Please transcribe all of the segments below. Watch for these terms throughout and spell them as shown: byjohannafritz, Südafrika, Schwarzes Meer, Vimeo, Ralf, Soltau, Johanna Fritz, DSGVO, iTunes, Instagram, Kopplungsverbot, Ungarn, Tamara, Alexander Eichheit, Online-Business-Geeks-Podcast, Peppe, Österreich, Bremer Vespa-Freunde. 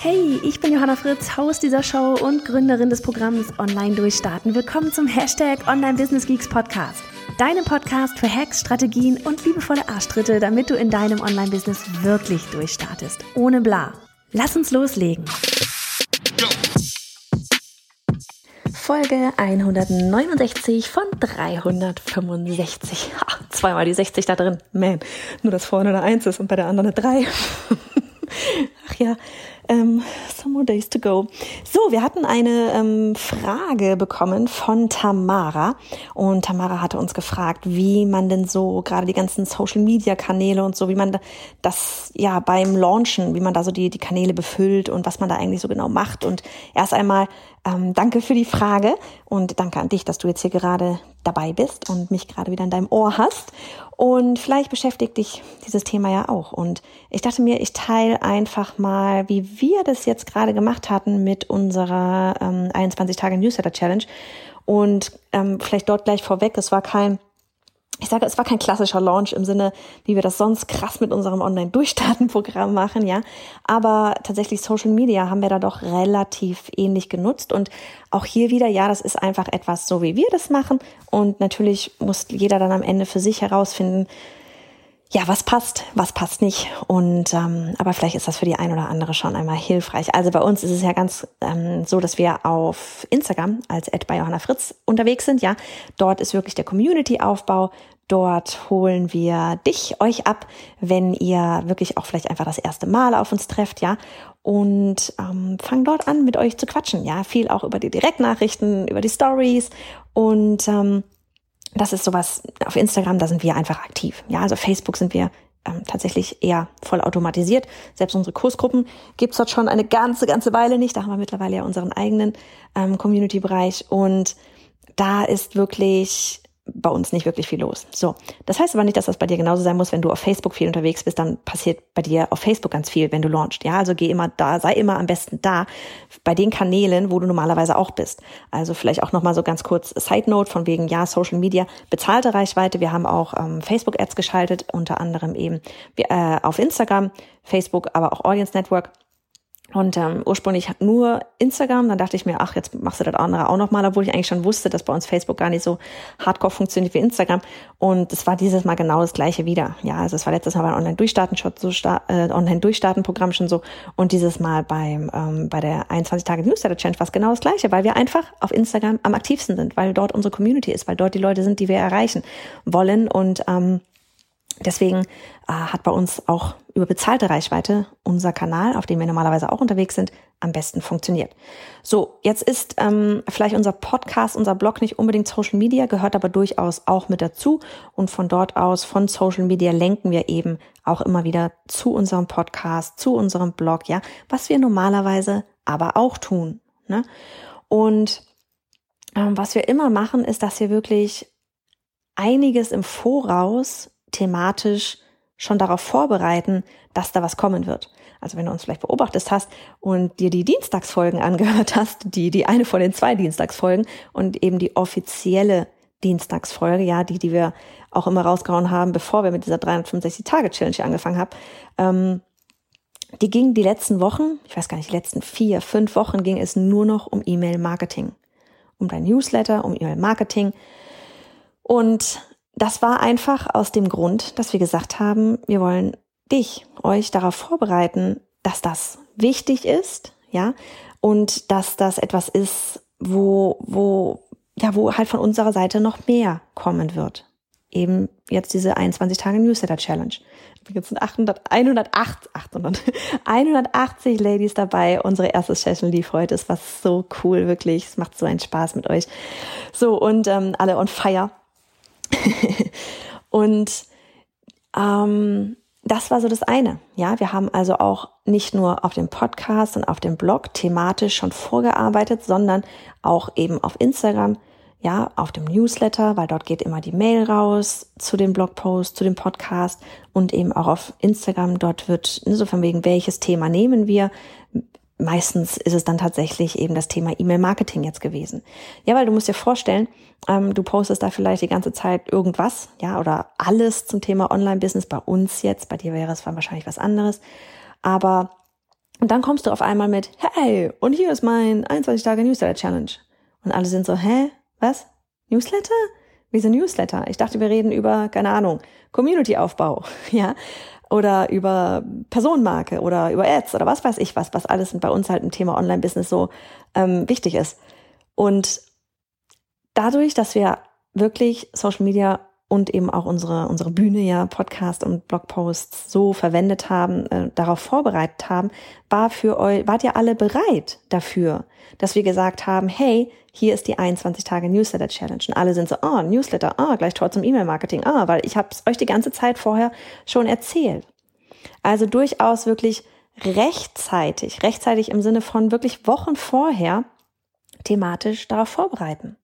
Hey, ich bin Johanna Fritz, Haus dieser Show und Gründerin des Programms Online Durchstarten. Willkommen zum Hashtag Online-Business-Geeks-Podcast. Deinem Podcast für Hacks, Strategien und liebevolle Arschtritte, damit du in deinem Online-Business wirklich durchstartest. Ohne bla. Lass uns loslegen. Folge 169 von 365. Ach, zweimal die 60 da drin. Man, nur dass vorne eine 1 ist und bei der anderen eine 3. Ach ja, some more days to go. So, wir hatten eine Frage bekommen von Tamara und Tamara hatte uns gefragt, wie man denn so gerade die ganzen Social-Media-Kanäle und so, wie man das ja beim Launchen, wie man da so die Kanäle befüllt und was man da eigentlich so genau macht. Und erst einmal danke für die Frage und danke an dich, dass du jetzt hier gerade dabei bist und mich gerade wieder in deinem Ohr hast. Und vielleicht beschäftigt dich dieses Thema ja auch. Und ich dachte mir, ich teile einfach mal, wie wir das jetzt gerade gemacht hatten mit unserer 21-Tage-Newsletter-Challenge. Und vielleicht dort gleich vorweg, es war kein klassischer Launch im Sinne, wie wir das sonst krass mit unserem Online-Durchstarten-Programm machen, ja. Aber tatsächlich Social Media haben wir da doch relativ ähnlich genutzt. Und auch hier wieder, ja, das ist einfach etwas so, wie wir das machen. Und natürlich muss jeder dann am Ende für sich herausfinden, ja, was passt nicht. Und aber vielleicht ist das für die ein oder andere schon einmal hilfreich. Also bei uns ist es ja ganz so, dass wir auf Instagram als @byjohannafritz unterwegs sind. Ja, dort ist wirklich der Community-Aufbau. Dort holen wir euch ab, wenn ihr wirklich auch vielleicht einfach das erste Mal auf uns trefft, ja, und fang dort an, mit euch zu quatschen, ja, viel auch über die Direktnachrichten, über die Stories und das ist sowas, auf Instagram, da sind wir einfach aktiv. Ja, also Facebook sind wir tatsächlich eher voll automatisiert. Selbst unsere Kursgruppen gibt's dort schon eine ganze Weile nicht. Da haben wir mittlerweile ja unseren eigenen Community-Bereich. Und da ist wirklich bei uns nicht wirklich viel los. So, das heißt aber nicht, dass das bei dir genauso sein muss. Wenn du auf Facebook viel unterwegs bist, dann passiert bei dir auf Facebook ganz viel, wenn du launchst. Ja, also sei immer am besten da, bei den Kanälen, wo du normalerweise auch bist. Also vielleicht auch nochmal so ganz kurz Side Note von wegen, ja, Social Media, bezahlte Reichweite. Wir haben auch Facebook-Ads geschaltet, unter anderem eben auf Instagram, Facebook, aber auch Audience Network. Und ursprünglich nur Instagram, dann dachte ich mir, ach, jetzt machst du das andere auch nochmal, obwohl ich eigentlich schon wusste, dass bei uns Facebook gar nicht so hardcore funktioniert wie Instagram. Und es war dieses Mal genau das Gleiche wieder. Ja, also es war letztes Mal beim Online-Durchstarten-Programm schon so und dieses Mal bei der 21-Tage-Newsletter-Challenge war es genau das Gleiche, weil wir einfach auf Instagram am aktivsten sind, weil dort unsere Community ist, weil dort die Leute sind, die wir erreichen wollen und deswegen hat bei uns auch über bezahlte Reichweite unser Kanal, auf dem wir normalerweise auch unterwegs sind, am besten funktioniert. So, jetzt ist vielleicht unser Podcast, unser Blog nicht unbedingt Social Media, gehört aber durchaus auch mit dazu. Und von dort aus, von Social Media, lenken wir eben auch immer wieder zu unserem Podcast, zu unserem Blog, ja, was wir normalerweise aber auch tun. Ne? Und was wir immer machen, ist, dass wir wirklich einiges im Voraus thematisch schon darauf vorbereiten, dass da was kommen wird. Also wenn du uns vielleicht beobachtet hast und dir die Dienstagsfolgen angehört hast, die eine von den 2 Dienstagsfolgen und eben die offizielle Dienstagsfolge, ja, die wir auch immer rausgehauen haben, bevor wir mit dieser 365-Tage-Challenge angefangen haben, die ging die letzten Wochen, ich weiß gar nicht, die letzten 4-5 Wochen ging es nur noch um E-Mail-Marketing, um dein Newsletter, um E-Mail-Marketing und das war einfach aus dem Grund, dass wir gesagt haben, wir wollen euch darauf vorbereiten, dass das wichtig ist, ja, und dass das etwas ist, wo halt von unserer Seite noch mehr kommen wird. Eben jetzt diese 21-Tage-Newsletter-Challenge. Übrigens sind 180 Ladies dabei. Unsere erste Session lief heute. Es war so cool, wirklich. Es macht so einen Spaß mit euch. So, und alle on fire. Und das war so das eine. Ja, wir haben also auch nicht nur auf dem Podcast und auf dem Blog thematisch schon vorgearbeitet, sondern auch eben auf Instagram, ja, auf dem Newsletter, weil dort geht immer die Mail raus zu dem Blogpost, zu dem Podcast und eben auch auf Instagram. Dort wird, ne, so von wegen, welches Thema nehmen wir? Meistens ist es dann tatsächlich eben das Thema E-Mail-Marketing jetzt gewesen. Ja, weil du musst dir vorstellen, du postest da vielleicht die ganze Zeit irgendwas, ja, oder alles zum Thema Online-Business, bei uns jetzt, bei dir wäre es wahrscheinlich was anderes. Aber und dann kommst du auf einmal mit, hey, und hier ist mein 21-Tage-Newsletter-Challenge. Und alle sind so, hä, was? Newsletter? Wieso Newsletter? Ich dachte, wir reden über, keine Ahnung, Community-Aufbau, ja, oder über Personenmarke oder über Ads oder was weiß ich was alles bei uns halt im Thema Online-Business so wichtig ist. Und dadurch, dass wir wirklich Social Media und eben auch unsere Bühne, ja, Podcast und Blogposts so verwendet haben, darauf vorbereitet haben, wart ihr alle bereit dafür, dass wir gesagt haben, hey, hier ist die 21-Tage-Newsletter-Challenge. Und alle sind so, oh, Newsletter, oh, gleich Tor zum E-Mail-Marketing, oh, weil ich habe es euch die ganze Zeit vorher schon erzählt. Also durchaus wirklich rechtzeitig im Sinne von wirklich Wochen vorher thematisch darauf vorbereiten.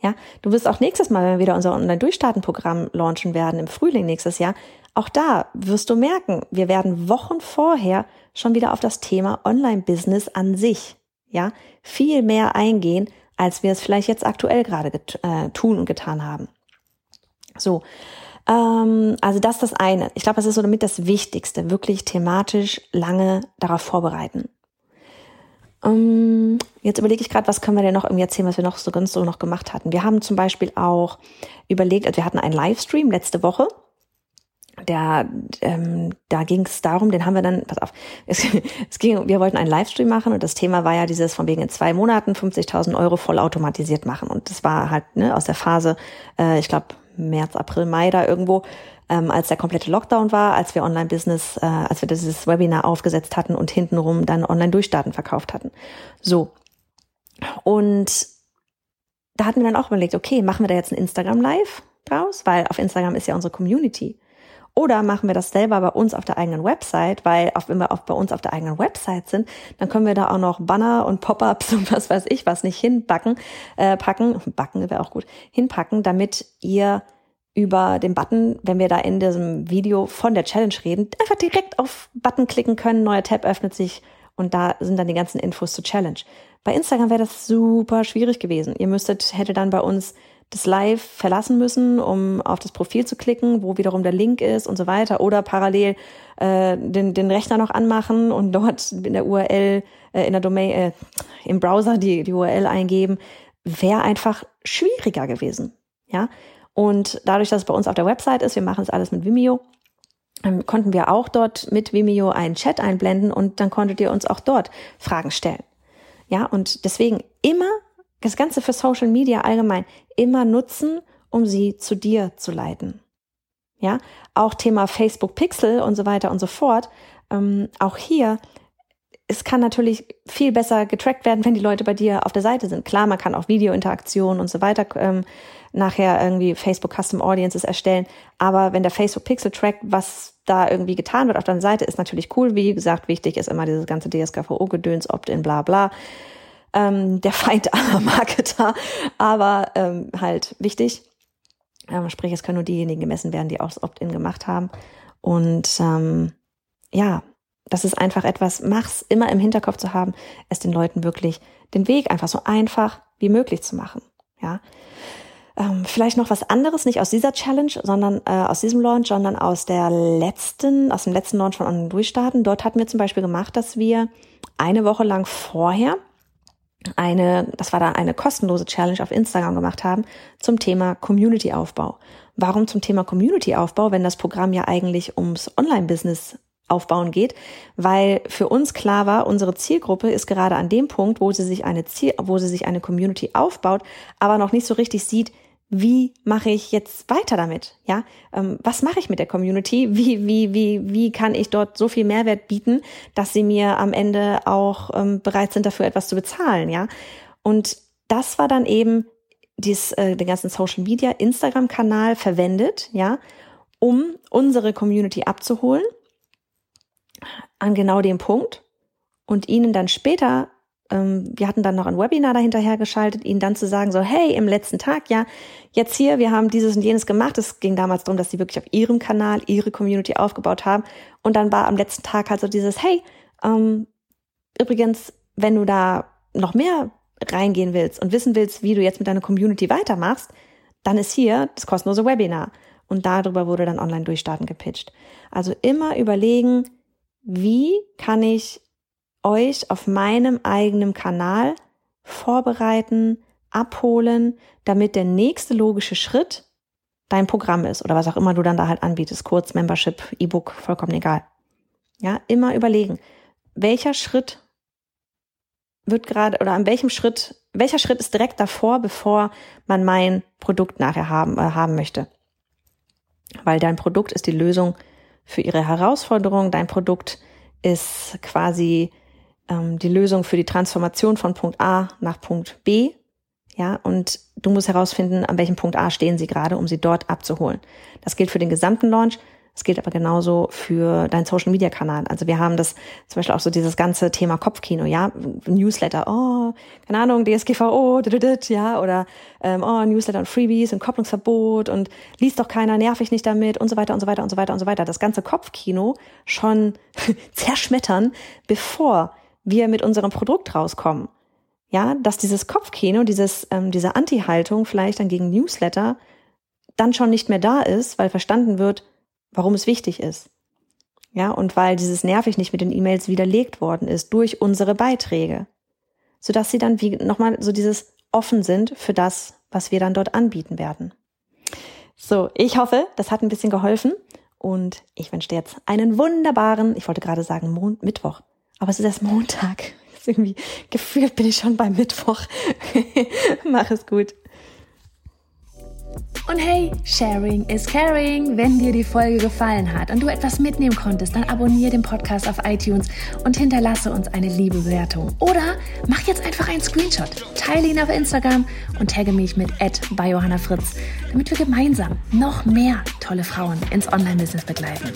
Ja, du wirst auch nächstes Mal, wenn wir wieder unser Online-Durchstarten-Programm launchen werden, im Frühling nächstes Jahr, auch da wirst du merken, wir werden Wochen vorher schon wieder auf das Thema Online-Business an sich, ja, viel mehr eingehen, als wir es vielleicht jetzt aktuell gerade tun und getan haben. So, also das ist das eine. Ich glaube, das ist so damit das Wichtigste, wirklich thematisch lange darauf vorbereiten. Jetzt überlege ich gerade, was können wir denn noch irgendwie erzählen, was wir noch so ganz so noch gemacht hatten. Wir haben zum Beispiel auch überlegt, also wir hatten einen Livestream letzte Woche. Da ging es darum, den haben wir dann, pass auf, wir wollten einen Livestream machen und das Thema war ja dieses von wegen in 2 Monaten 50.000 Euro vollautomatisiert machen. Und das war halt, ne, aus der Phase, ich glaube März, April, Mai da irgendwo, als der komplette Lockdown war, als wir Online-Business, als wir dieses Webinar aufgesetzt hatten und hintenrum dann Online-Durchstarten verkauft hatten. So, und da hatten wir dann auch überlegt, okay, machen wir da jetzt ein Instagram-Live draus, weil auf Instagram ist ja unsere Community. Oder machen wir das selber bei uns auf der eigenen Website, weil auch wenn wir bei uns auf der eigenen Website sind, dann können wir da auch noch Banner und Pop-ups und was weiß ich was nicht hinpacken, damit ihr über den Button, wenn wir da in diesem Video von der Challenge reden, einfach direkt auf Button klicken können, neuer Tab öffnet sich und da sind dann die ganzen Infos zur Challenge. Bei Instagram wäre das super schwierig gewesen. Ihr hättet dann bei uns das Live verlassen müssen, um auf das Profil zu klicken, wo wiederum der Link ist und so weiter, oder parallel den Rechner noch anmachen und dort in der URL, in der Domain, im Browser die URL eingeben, wäre einfach schwieriger gewesen, ja. Und dadurch, dass es bei uns auf der Website ist, wir machen es alles mit Vimeo, konnten wir auch dort mit Vimeo einen Chat einblenden und dann konntet ihr uns auch dort Fragen stellen, ja. Und deswegen immer das Ganze für Social Media allgemein immer nutzen, um sie zu dir zu leiten. Ja, auch Thema Facebook Pixel und so weiter und so fort. Auch hier, es kann natürlich viel besser getrackt werden, wenn die Leute bei dir auf der Seite sind. Klar, man kann auch Videointeraktionen und so weiter nachher irgendwie Facebook Custom Audiences erstellen. Aber wenn der Facebook Pixel trackt, was da irgendwie getan wird auf deiner Seite, ist natürlich cool. Wie gesagt, wichtig ist immer dieses ganze DSGVO-Gedöns, Opt-in, bla bla. Der Feind aller Marketer, aber halt wichtig. Sprich, es können nur diejenigen gemessen werden, die auch das Opt-in gemacht haben. Und ja, das ist einfach etwas, mach's immer im Hinterkopf zu haben, es den Leuten wirklich den Weg einfach so einfach wie möglich zu machen. Ja, vielleicht noch was anderes, nicht aus dieser Challenge, sondern aus diesem Launch, sondern aus dem letzten Launch von Online Durchstarten. Dort hatten wir zum Beispiel gemacht, dass wir eine Woche lang vorher eine kostenlose Challenge auf Instagram gemacht haben zum Thema Community-Aufbau. Warum zum Thema Community-Aufbau, wenn das Programm ja eigentlich ums Online-Business aufbauen geht? Weil für uns klar war, unsere Zielgruppe ist gerade an dem Punkt, wo sie sich eine Community aufbaut, aber noch nicht so richtig sieht, wie mache ich jetzt weiter damit? Ja, was mache ich mit der Community? Wie kann ich dort so viel Mehrwert bieten, dass sie mir am Ende auch bereit sind, dafür etwas zu bezahlen? Ja, und das war dann eben den ganzen Social Media, Instagram-Kanal verwendet, ja, um unsere Community abzuholen, an genau dem Punkt und ihnen dann später, wir hatten dann noch ein Webinar dahinterher geschaltet, ihnen dann zu sagen, so, hey, im letzten Tag, ja, jetzt hier, wir haben dieses und jenes gemacht. Es ging damals darum, dass sie wirklich auf ihrem Kanal ihre Community aufgebaut haben. Und dann war am letzten Tag halt so dieses, hey, übrigens, wenn du da noch mehr reingehen willst und wissen willst, wie du jetzt mit deiner Community weitermachst, dann ist hier das kostenlose Webinar. Und darüber wurde dann Online-Durchstarten gepitcht. Also immer überlegen, wie kann ich euch auf meinem eigenen Kanal vorbereiten, abholen, damit der nächste logische Schritt dein Programm ist oder was auch immer du dann da halt anbietest, kurz, Membership, E-Book, vollkommen egal. Ja, immer überlegen, welcher Schritt wird gerade oder an welchem Schritt, welcher Schritt ist direkt davor, bevor man mein Produkt nachher haben möchte. Weil dein Produkt ist die Lösung für ihre Herausforderung, dein Produkt ist quasi die Lösung für die Transformation von Punkt A nach Punkt B. Ja, und du musst herausfinden, an welchem Punkt A stehen sie gerade, um sie dort abzuholen. Das gilt für den gesamten Launch, es gilt aber genauso für deinen Social-Media-Kanal. Also wir haben das zum Beispiel auch so dieses ganze Thema Kopfkino, ja, Newsletter, oh, keine Ahnung, DSGVO, ja, oder oh, Newsletter und Freebies und Kopplungsverbot und liest doch keiner, nerv ich nicht damit und so weiter und so weiter und so weiter und so weiter. Das ganze Kopfkino schon zerschmettern, bevor wir mit unserem Produkt rauskommen. Ja, dass dieses Kopfkino, diese Anti-Haltung vielleicht dann gegen Newsletter dann schon nicht mehr da ist, weil verstanden wird, warum es wichtig ist. Ja, und weil dieses nervig nicht mit den E-Mails widerlegt worden ist durch unsere Beiträge, sodass sie dann wie nochmal so dieses offen sind für das, was wir dann dort anbieten werden. So, ich hoffe, das hat ein bisschen geholfen und ich wünsche dir jetzt einen wunderbaren, ich wollte gerade sagen Mittwoch, aber es ist erst Montag. Ist irgendwie gefühlt bin ich schon beim Mittwoch. Mach es gut. Und hey, Sharing is Caring. Wenn dir die Folge gefallen hat und du etwas mitnehmen konntest, dann abonniere den Podcast auf iTunes und hinterlasse uns eine liebe Bewertung. Oder mach jetzt einfach einen Screenshot, teile ihn auf Instagram und tagge mich mit @byjohannafritz, damit wir gemeinsam noch mehr tolle Frauen ins Online-Business begleiten.